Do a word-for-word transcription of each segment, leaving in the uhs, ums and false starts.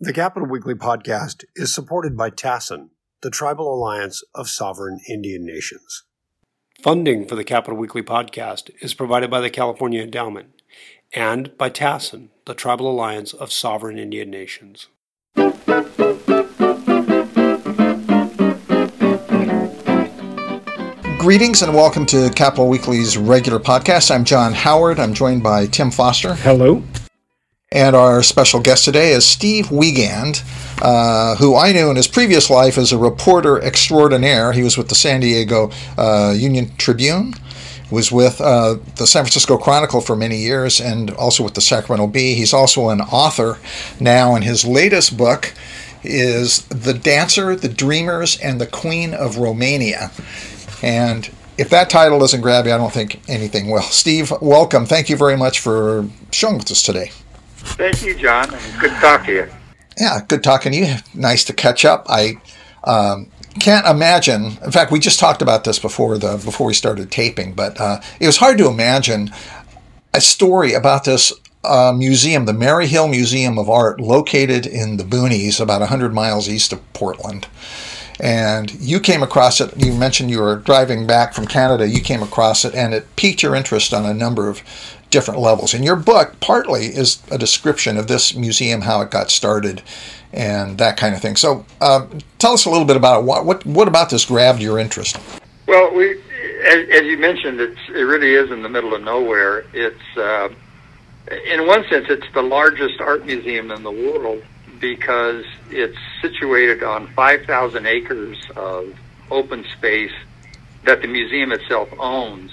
The Capital Weekly podcast is supported by TASIN, the Tribal Alliance of Sovereign Indian Nations. Funding for the Capital Weekly podcast is provided by the California Endowment and by TASIN, the Tribal Alliance of Sovereign Indian Nations. Greetings and welcome to Capital Weekly's regular podcast. I'm John Howard. I'm joined by Tim Foster. Hello. And our special guest today is Steve Wiegand, uh, who I knew in his previous life as a reporter extraordinaire. He was with the San Diego uh, Union Tribune, was with uh, the San Francisco Chronicle for many years, and also with the Sacramento Bee. He's also an author now, and his latest book is The Dancer, The Dreamers, and The Queen of Romania. And if that title doesn't grab you, I don't think anything will. Steve, welcome. Thank you very much for showing with us today. Thank you, John. Good talking to you. Yeah, good talking to you. Nice to catch up. I um, can't imagine. In fact, we just talked about this before the before we started taping, but uh, it was hard to imagine a story about this uh, museum, the Mary Hill Museum of Art, located in the boonies about one hundred miles east of Portland. And you came across it. You mentioned you were driving back from Canada. You came across it, and it piqued your interest on a number of different levels. And your book partly is a description of this museum, how it got started, and that kind of thing. So um, tell us a little bit about it. What, what what about this grabbed your interest? Well, we, as, as you mentioned, it's, it really is in the middle of nowhere. It's uh, in one sense, it's the largest art museum in the world, because it's situated on five thousand acres of open space that the museum itself owns,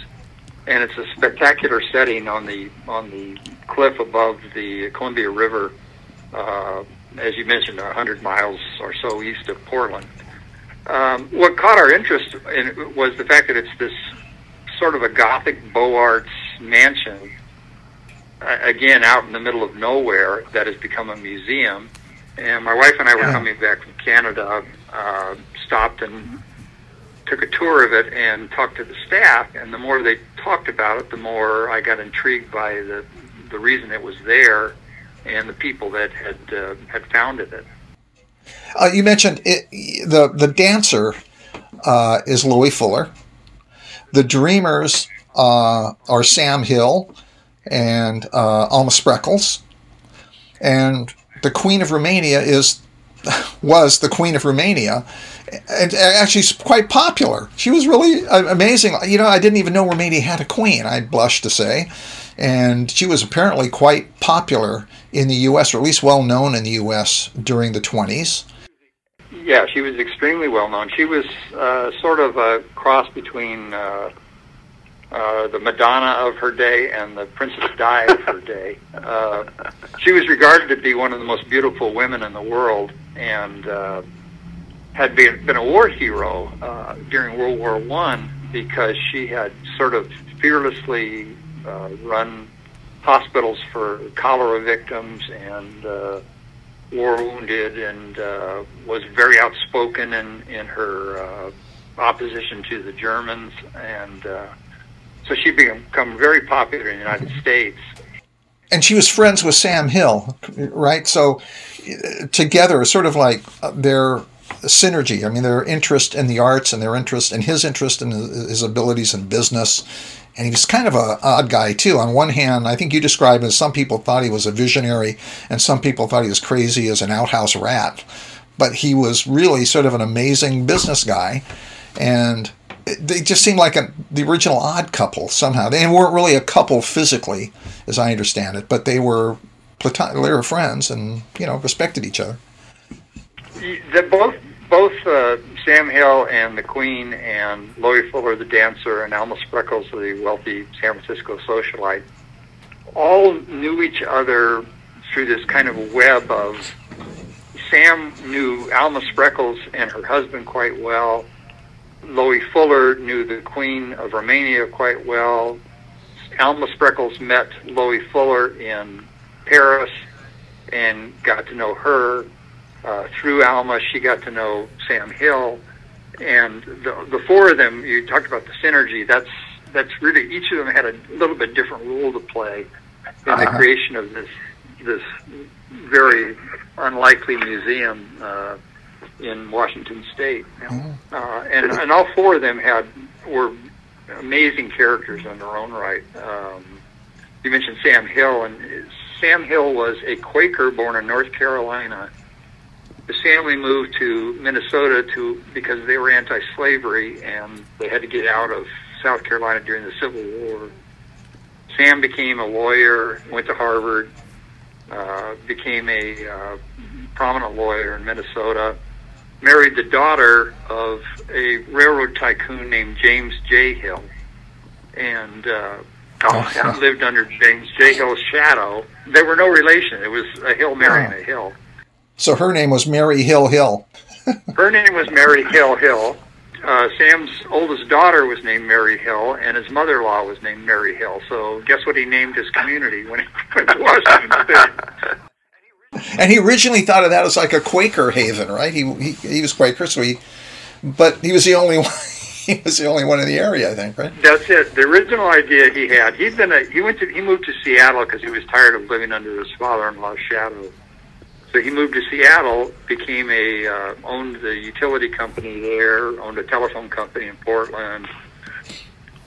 and it's a spectacular setting on the on the cliff above the Columbia River, uh, as you mentioned, one hundred miles or so east of Portland. Um, what caught our interest in, was the fact that it's this sort of a Gothic Beaux Arts mansion, again, out in the middle of nowhere, that has become a museum. And my wife and I were coming back from Canada, uh, stopped and took a tour of it and talked to the staff. And the more they talked about it, the more I got intrigued by the the reason it was there and the people that had uh, had founded it. Uh, you mentioned it, the the dancer uh, is Louis Fuller. The Dreamers uh, are Sam Hill and uh, Alma Spreckels, and the Queen of Romania is, was the Queen of Romania, and actually quite popular. She was really amazing. You know, I didn't even know Romania had a queen, I blush to say. And she was apparently quite popular in the U S, or at least well-known in the U S during the twenties. Yeah, she was extremely well-known. She was uh, sort of a cross between uh, Uh, the Madonna of her day and the Princess Di of her day. Uh, she was regarded to be one of the most beautiful women in the world, and uh, had been, been a war hero uh, during World War One, because she had sort of fearlessly uh, run hospitals for cholera victims and uh, war wounded, and uh, was very outspoken in, in her uh, opposition to the Germans, and uh, so she became very popular in the United States. And she was friends with Sam Hill, right? So together, sort of like their synergy. I mean, their interest in the arts and their interest and his interest in his abilities in business. And he was kind of an odd guy, too. On one hand, I think you described him as some people thought he was a visionary and some people thought he was crazy as an outhouse rat. But he was really sort of an amazing business guy. And they just seemed like a, the original odd couple somehow. They weren't really a couple physically, as I understand it, but they were platonic, they were friends, and you know, respected each other. The, both both uh, Sam Hill and the Queen, and Louis Fuller, the dancer, and Alma Spreckels, the wealthy San Francisco socialite, all knew each other through this kind of web of. Sam knew Alma Spreckels and her husband quite well. Louis Fuller knew the Queen of Romania quite well. Alma Spreckels met Louis Fuller in Paris and got to know her. Uh, through Alma, she got to know Sam Hill. And the, the four of them, you talked about the synergy, that's that's really, each of them had a little bit different role to play in the creation of this this very unlikely museum uh, in Washington State. Uh, and, and all four of them had were amazing characters in their own right. Um, you mentioned Sam Hill, and Sam Hill was a Quaker born in North Carolina. His family moved to Minnesota to because they were anti-slavery and they had to get out of South Carolina during the Civil War. Sam became a lawyer, went to Harvard, uh, became a uh, prominent lawyer in Minnesota, married the daughter of a railroad tycoon named James J. Hill, and uh, oh, lived under James J. Hill's shadow. They were no relation. It was a Hill marrying oh. a Hill. So her name was Mary Hill Hill. Her name was Mary Hill Hill. Uh, Sam's oldest daughter was named Mary Hill, and his mother-in-law was named Mary Hill. So guess what he named his community when he went to Washington State? And he originally thought of that as like a Quaker haven, right? He he, he was Quaker, so he, but he was the only one. He was the only one in the area, I think, right? That's it. The original idea he had. He'd been a, he went to he moved to Seattle because he was tired of living under his father-in-law's shadow. So he moved to Seattle, became a uh, owned the utility company there, owned a telephone company in Portland.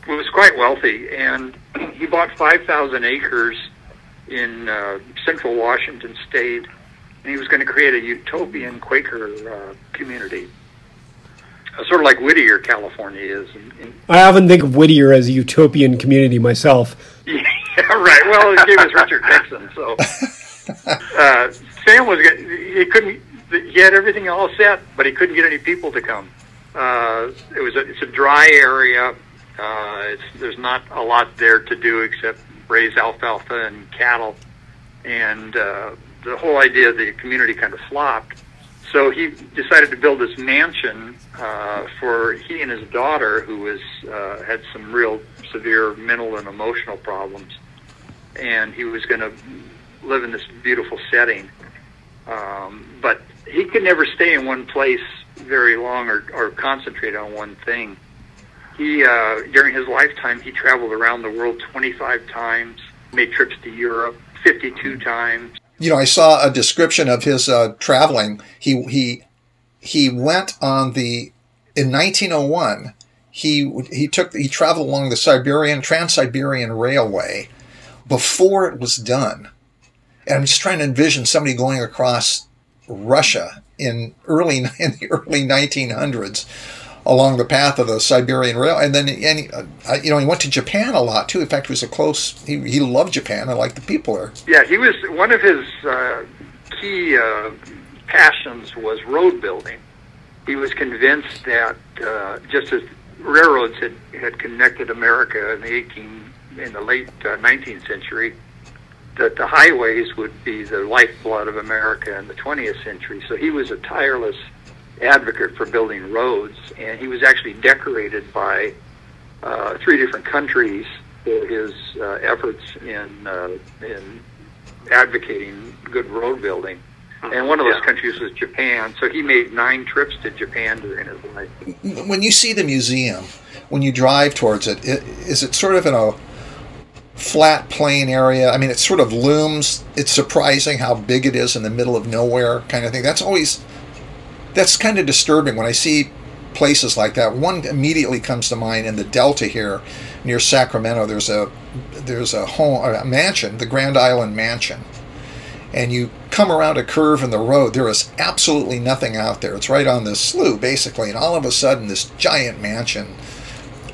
Was quite wealthy, and he bought five thousand acres in uh, central Washington State, and he was going to create a utopian Quaker uh, community, uh, sort of like Whittier, California is. And, and I often think of Whittier as a utopian community myself. Yeah, right. Well, his name was Richard Nixon, so. Uh, Sam was he couldn't he had everything all set, but he couldn't get any people to come. Uh, it was a, it's a dry area. Uh, it's, there's not a lot there to do except raise alfalfa and cattle, and uh, the whole idea of the community kind of flopped. So he decided to build this mansion uh, for he and his daughter, who was uh, had some real severe mental and emotional problems, and he was going to live in this beautiful setting, um, but he could never stay in one place very long or, or concentrate on one thing. He, uh, during his lifetime, he traveled around the world twenty-five times, made trips to Europe fifty-two times. You know, I saw a description of his uh, traveling. He he he went on the in nineteen oh one. He he took he traveled along the Siberian Trans-Siberian Railway before it was done. And I'm just trying to envision somebody going across Russia in early in the early nineteen hundreds along the path of the Siberian Rail. And then, and he, uh, you know, he went to Japan a lot, too. In fact, he was a close, he, he loved Japan. I liked the people there. Yeah, he was, one of his uh, key uh, passions was road building. He was convinced that uh, just as railroads had, had connected America in the, eighteen, in the late uh, nineteenth century, that the highways would be the lifeblood of America in the twentieth century. So he was a tireless advocate for building roads, and he was actually decorated by uh, three different countries for his uh, efforts in uh, in advocating good road building. And one of those yeah. countries was Japan, so he made nine trips to Japan during his life. When you see the museum, when you drive towards it, it is it sort of in a flat plain area? I mean, it sort of looms. It's surprising how big it is in the middle of nowhere kind of thing. That's always, that's kind of disturbing when I see places like that. One immediately comes to mind in the Delta here near Sacramento. There's a, there's a home, a mansion, the Grand Island Mansion. And you come around a curve in the road, there is absolutely nothing out there. It's right on this slough, basically. And all of a sudden, this giant mansion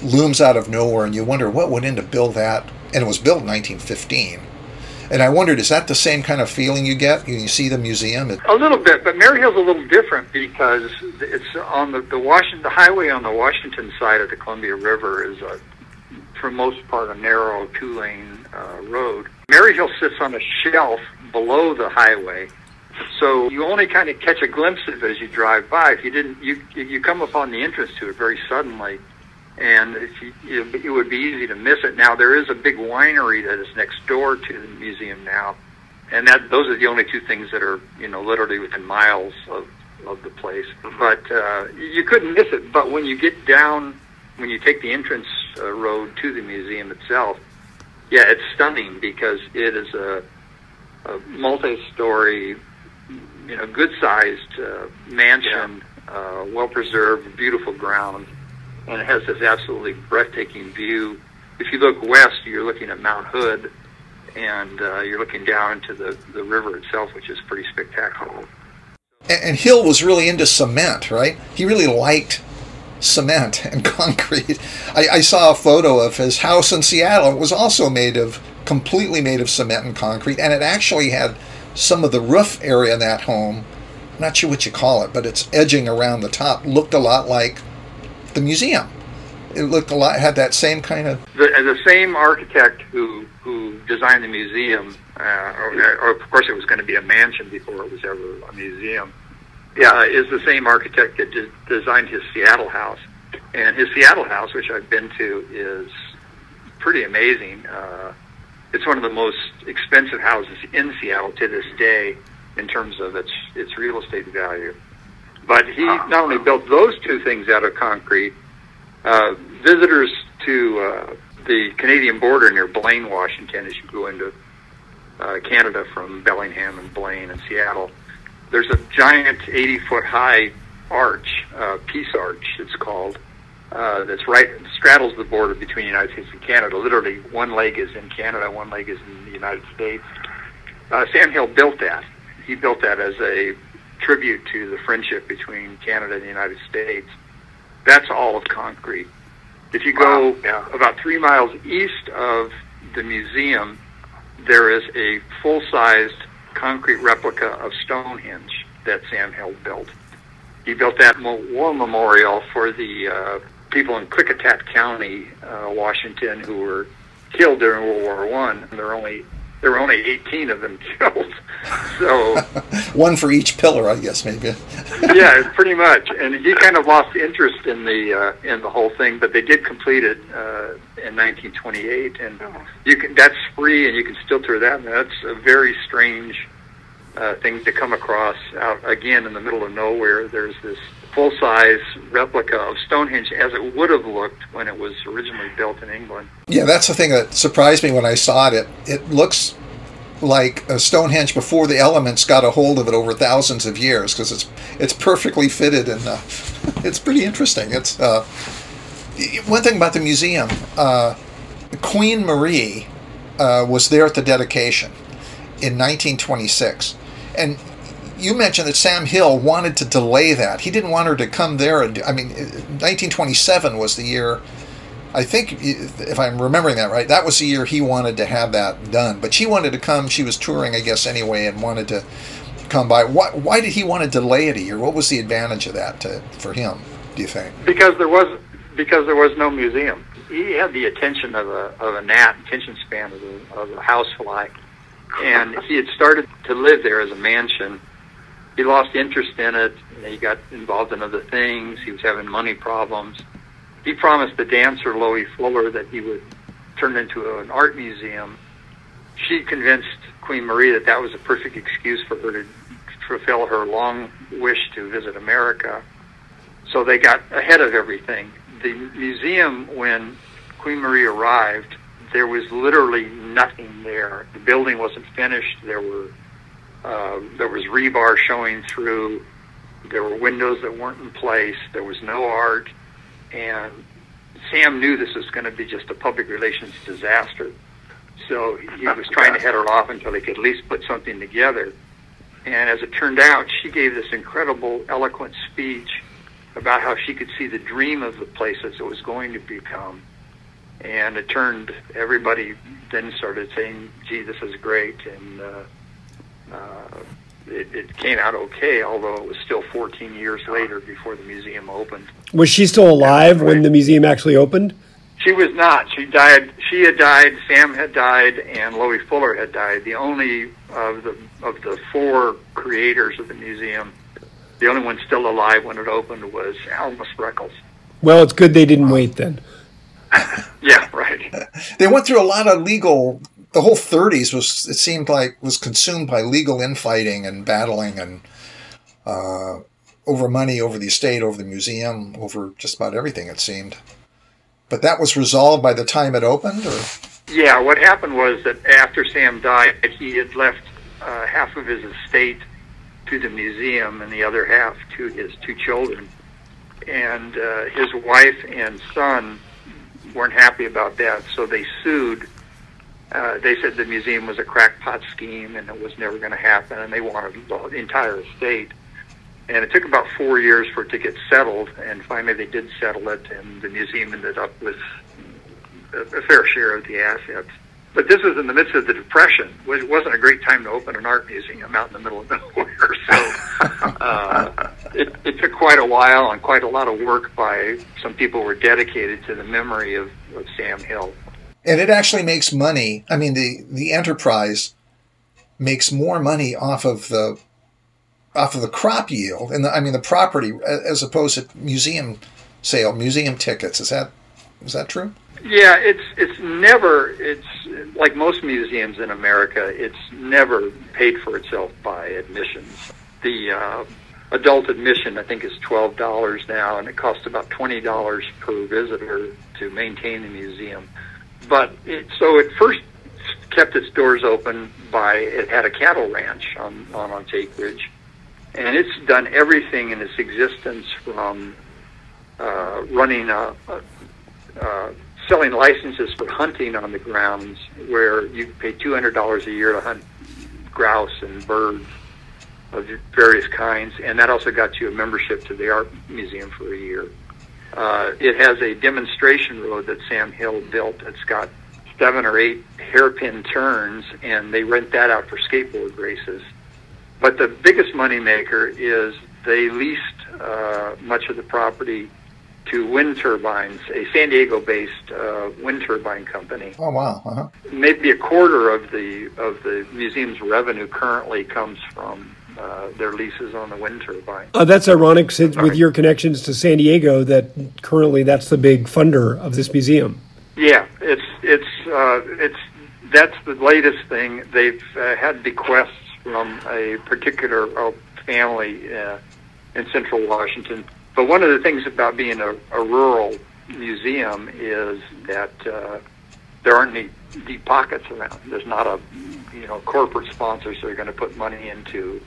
looms out of nowhere, and you wonder what went in to build that. And it was built in nineteen fifteen. And I wondered, is that the same kind of feeling you get when you see the museum? A little bit, but Mary Hill's a little different because it's on the, the Washington, the highway on the Washington side of the Columbia River is, a, for most part, a narrow two-lane uh, road. Mary Hill sits on a shelf below the highway, so you only kind of catch a glimpse of it as you drive by. If you didn't, you you come upon the entrance to it very suddenly. And if you, it would be easy to miss it. Now, there is a big winery that is next door to the museum now, and that those are the only two things that are, you know, literally within miles of, of the place. But uh, you couldn't miss it. But when you get down, when you take the entrance uh, road to the museum itself, yeah, it's stunning because it is a a multi-story, you know, good-sized uh, mansion, yeah. uh, well-preserved, beautiful grounds, and it has this absolutely breathtaking view. If you look west, you're looking at Mount Hood, and uh, you're looking down into the, the river itself, which is pretty spectacular. And, and Hill was really into cement, right? He really liked cement and concrete. I, I saw a photo of his house in Seattle. It was also made of, completely made of cement and concrete, and it actually had some of the roof area in that home, I'm not sure what you call it, but it's edging around the top, looked a lot like the museum. It looked a lot, had that same kind of... The, the same architect who who designed the museum, uh, or, or of course it was going to be a mansion before it was ever a museum, yeah, is the same architect that de- designed his Seattle house. And his Seattle house, which I've been to, is pretty amazing. Uh, it's one of the most expensive houses in Seattle to this day in terms of its its real estate value. But he not only built those two things out of concrete, uh, visitors to uh, the Canadian border near Blaine, Washington, as you go into uh, Canada from Bellingham and Blaine and Seattle, there's a giant eighty-foot-high arch, uh, peace arch, it's called, uh, that's right, straddles the border between the United States and Canada. Literally, one leg is in Canada, one leg is in the United States. Uh, Sam Hill built that. He built that as a tribute to the friendship between Canada and the United States. That's all of concrete. If you go wow, yeah. about three miles east of the museum, there is a full-sized concrete replica of Stonehenge that Sam Hill built. He built that war memorial for the uh, people in Quilltaht County, uh, Washington, who were killed during World War One. There were only there were only eighteen of them killed. So one for each pillar, I guess, maybe. Yeah, pretty much. And he kind of lost interest in the uh, in the whole thing, but they did complete it uh, in nineteen twenty-eight, and you can that's free, and you can still tour that. And that's a very strange Uh, things to come across out again in the middle of nowhere. There's this full-size replica of Stonehenge as it would have looked when it was originally built in England. Yeah, that's the thing that surprised me when I saw it. It, it looks like a Stonehenge before the elements got a hold of it over thousands of years, because it's it's perfectly fitted, and uh, it's pretty interesting. It's uh, one thing about the museum, uh, Queen Marie uh, was there at the dedication in nineteen twenty-six. And you mentioned that Sam Hill wanted to delay that. He didn't want her to come there. And I mean, nineteen twenty-seven was the year, I think, if I'm remembering that right, that was the year he wanted to have that done. But she wanted to come. She was touring, I guess, anyway, and wanted to come by. Why, why did he want to delay it a year? What was the advantage of that to, for him, do you think? Because there was because there was no museum. He had the attention of a of a gnat, attention span of a, of a housefly. And he had started to live there as a mansion. He lost interest in it. You know, he got involved in other things. He was having money problems. He promised the dancer, Louis Fuller, that he would turn it into an art museum. She convinced Queen Marie that that was a perfect excuse for her to fulfill her long wish to visit America. So they got ahead of everything. The museum, when Queen Marie arrived, there was literally nothing there. The building wasn't finished. There were uh, there was rebar showing through. There were windows that weren't in place. There was no art. And Sam knew this was going to be just a public relations disaster. So he was trying to head her off until he could at least put something together. And as it turned out, she gave this incredible, eloquent speech about how she could see the dream of the place as it was going to become. And it turned, everybody then started saying, gee, this is great. And uh, uh, it, it came out okay, although it was still fourteen years later before the museum opened. Was she still alive when the museum actually opened? She was not. She died. She had died, Sam had died, and Louis Fuller had died. The only of the, of the four creators of the museum, the only one still alive when it opened was Alma Spreckels. Well, it's good they didn't wait then. Yeah, right. They went through a lot of legal, the whole thirties was, it seemed like, was consumed by legal infighting and battling and uh, over money, over the estate, over the museum, over just about everything, it seemed. But that was resolved by the time it opened? Or? Yeah, what happened was that after Sam died, he had left uh, half of his estate to the museum and the other half to his two children. And uh, his wife and son weren't happy about that, so they sued. Uh, they said the museum was a crackpot scheme and it was never going to happen, and they wanted the entire estate. And it took about four years for it to get settled, and finally they did settle it, and the museum ended up with a, a fair share of the assets. But this was in the midst of the Depression, which wasn't a great time to open an art museum out in the middle of nowhere. So uh, it, it took quite a while and quite a lot of work by some people who were dedicated to the memory of, of Sam Hill. And it actually makes money. I mean, the, the enterprise makes more money off of the off of the crop yield and the, I mean the property as opposed to museum sale, museum tickets. Is that is that true? Yeah, it's it's never it's like most museums in America. It's never paid for itself by admissions. The uh, adult admission, I think, is twelve dollars now, and it costs about twenty dollars per visitor to maintain the museum. But it, so it first kept its doors open by it had a cattle ranch on on its acreage. And it's done everything in its existence from uh, running, a, a, uh, selling licenses for hunting on the grounds where you pay two hundred dollars a year to hunt grouse and birds of various kinds. And that also got you a membership to the art museum for a year. Uh, it has a demonstration road that Sam Hill built. It's got seven or eight hairpin turns, and they rent that out for skateboard races. But the biggest moneymaker is they leased uh, much of the property to wind turbines, a San Diego-based uh, wind turbine company. Oh wow! Uh-huh. Maybe a quarter of the of the museum's revenue currently comes from uh, their leases on the wind turbine. Uh, that's ironic, since Sorry. with your connections to San Diego, that currently that's the big funder of this museum. Yeah, it's it's uh, it's that's the latest thing. They've uh, had bequests from a particular family uh, in central Washington. But one of the things about being a, a rural museum is that uh, there aren't any deep pockets around. There's not a, you know, corporate sponsors that are going to put money into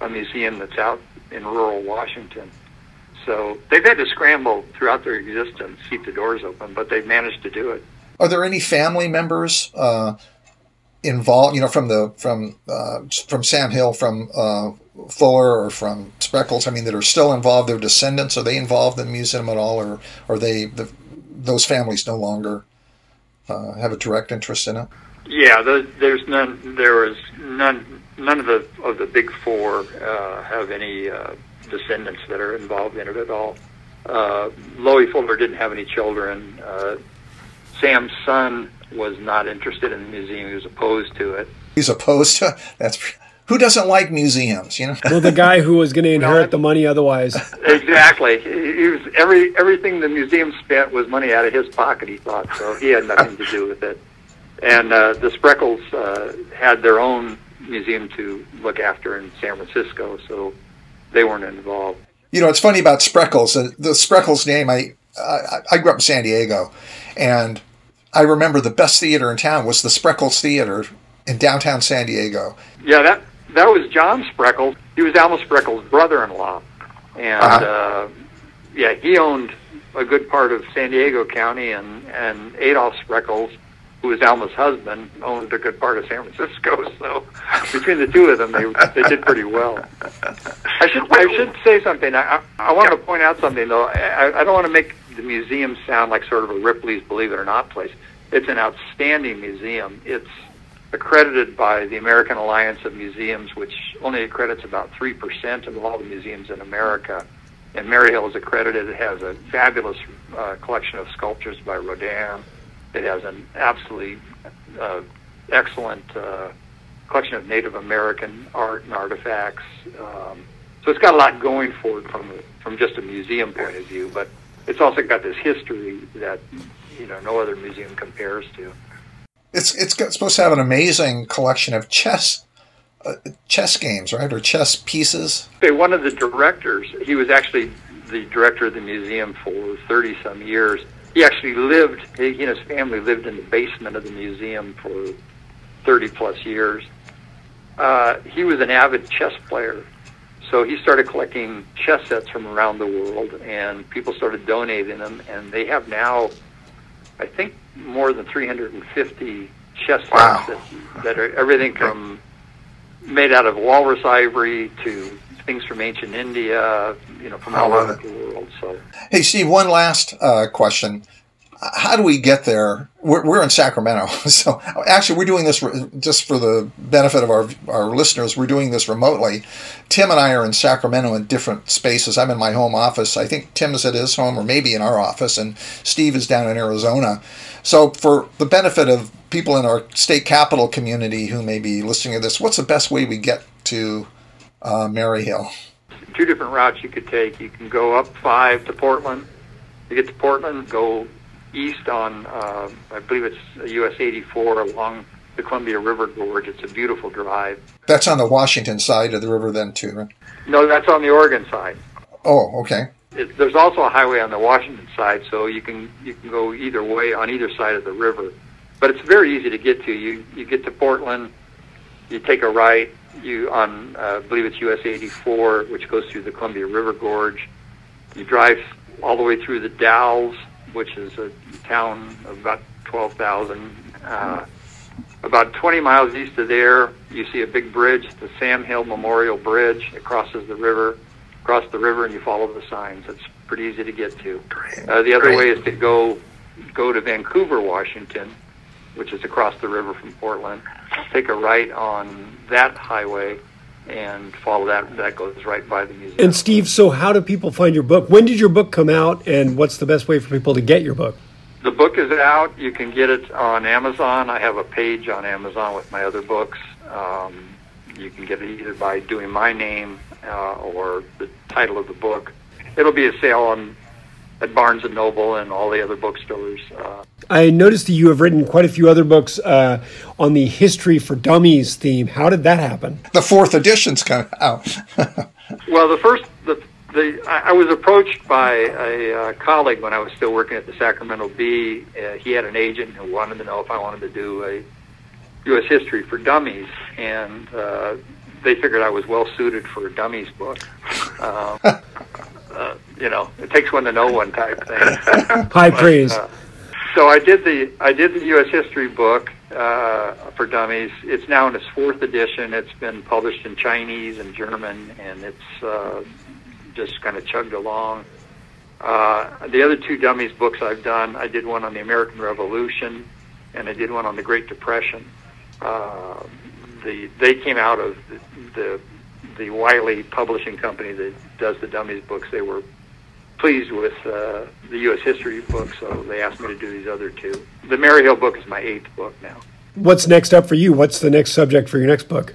a museum that's out in rural Washington. So they've had to scramble throughout their existence, keep the doors open, but they've managed to do it. Are there any family members uh involved, you know, from the from uh, from Sam Hill, from uh, Fuller, or from Spreckels? I mean, that are still involved. Their descendants, are they involved in the museum at all, or are they the, those families no longer uh, have a direct interest in it? Yeah, the, there's none. There is none. None of the of the big four uh, have any uh, descendants that are involved in it at all. Uh, Louis Fuller didn't have any children. Uh, Sam's son was not interested in the museum. He was opposed to it. He's opposed to it? That's, who doesn't like museums, you know? Well, the guy who was going to inherit the money otherwise. Exactly. He was, every everything the museum spent was money out of his pocket, he thought, so he had nothing to do with it. And uh, the Spreckels uh, had their own museum to look after in San Francisco, so they weren't involved. You know, it's funny about Spreckels. Uh, the Spreckels name, I, I, I grew up in San Diego, and I remember the best theater in town was the Spreckels Theater in downtown San Diego. Yeah, that that was John Spreckels. He was Alma Spreckels' brother-in-law. And, uh-huh. uh, yeah, he owned a good part of San Diego County, and, and Adolph Spreckels, who was Alma's husband, owned a good part of San Francisco. So between the two of them, they they did pretty well. I should I should say something. I, I, I wanted to point out something, though. I, I don't want to make the museum sound like sort of a Ripley's Believe It or Not place. It's an outstanding museum. It's accredited by the American Alliance of Museums, which only accredits about three percent of all the museums in America. And Maryhill is accredited. It has a fabulous uh, collection of sculptures by Rodin. It has an absolutely uh, excellent uh, collection of Native American art and artifacts. Um, so it's got a lot going for it from, from just a museum point of view, but it's also got this history that, you know, no other museum compares to. It's it's, got, it's supposed to have an amazing collection of chess uh, chess games, right, or chess pieces. Okay, one of the directors, he was actually the director of the museum for thirty-some years. He actually lived, he and his family lived in the basement of the museum for thirty-plus years. uh, he was an avid chess player. So he started collecting chess sets from around the world, and people started donating them. And they have now, I think, more than three hundred fifty chess wow. sets that, that are everything from made out of walrus ivory to things from ancient India, you know, from all over the world. So, hey, Steve, one last uh, question. How do we get there? We're, we're in Sacramento. So actually, we're doing this re- just for the benefit of our our listeners. We're doing this remotely. Tim and I are in Sacramento in different spaces. I'm in my home office. I think Tim's at his home or maybe in our office, and Steve is down in Arizona. So for the benefit of people in our state capital community who may be listening to this, what's the best way we get to uh, Mary Hill? Two different routes you could take. You can go up five to Portland. You get to Portland, go east on, uh, I believe it's U S eighty-four along the Columbia River Gorge. It's a beautiful drive. That's on the Washington side of the river then too, right? No, that's on the Oregon side. Oh, okay. It, there's also a highway on the Washington side, so you can you can go either way on either side of the river. But it's very easy to get to. You you get to Portland, you take a right you on, uh, I believe it's U S eighty-four, which goes through the Columbia River Gorge. You drive all the way through the Dalles, which is a town of about twelve thousand. Uh, about twenty miles east of there, you see a big bridge, the Sam Hill Memorial Bridge. It crosses the river, across the river, and you follow the signs. It's pretty easy to get to. Uh, the other Great. way is to go go to Vancouver, Washington, which is across the river from Portland. Take a right on that highway and follow that. That goes right by the museum. And Steve, so how do people find your book? When did your book come out, and what's the best way for people to get your book? The book is out. You can get it on Amazon. I have a page on Amazon with my other books. Um, you can get it either by doing my name uh, or the title of the book. It'll be a sale on at Barnes and Noble and all the other bookstores. Uh, I noticed that you have written quite a few other books uh, on the History for Dummies theme. How did that happen? The fourth edition's coming out. Well, the first, the, the I was approached by a uh, colleague when I was still working at the Sacramento Bee. Uh, he had an agent who wanted to know if I wanted to do a U S History for Dummies, and uh, they figured I was well-suited for a Dummies book. Um, uh, you know, it takes one to know one type thing. High praise. Uh, So I did the I did the U S history book uh, for Dummies. It's now in its fourth edition. It's been published in Chinese and German, and it's uh, just kind of chugged along. Uh, the other two Dummies books I've done, I did one on the American Revolution, and I did one on the Great Depression. Uh, the they came out of the, the the Wiley publishing company that does the Dummies books. They were pleased with uh, the U S history book, so they asked me to do these other two. The Mary Hill book is my eighth book now. What's next up for you? What's the next subject for your next book?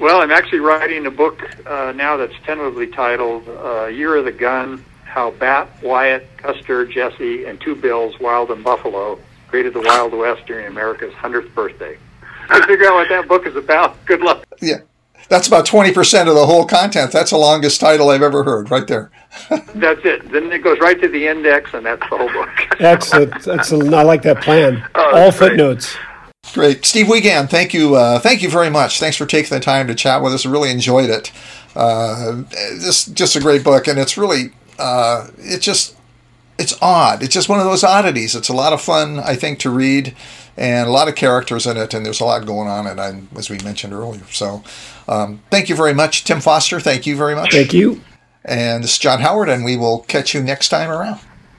Well, I'm actually writing a book uh, now that's tentatively titled uh, Year of the Gun, How Bat, Wyatt, Custer, Jesse, and Two Bills, Wild and Buffalo created the Wild West during America's hundredth birthday. I figure out what that book is about. Good luck. Yeah. That's about twenty percent of the whole content. That's the longest title I've ever heard, right there. That's it. Then it goes right to the index, and that's the whole book. Excellent. Excellent. I like that plan. Oh, all footnotes. Great. great. Steve Wiegand, thank you uh, Thank you very much. Thanks for taking the time to chat with us. I really enjoyed it. Uh, this just a great book, and it's really, uh, it's just, it's odd. It's just one of those oddities. It's a lot of fun, I think, to read. And a lot of characters in it, and there's a lot going on, and I, as we mentioned earlier. So um, thank you very much, Tim Foster. Thank you very much. Thank you. And this is John Howard, and we will catch you next time around.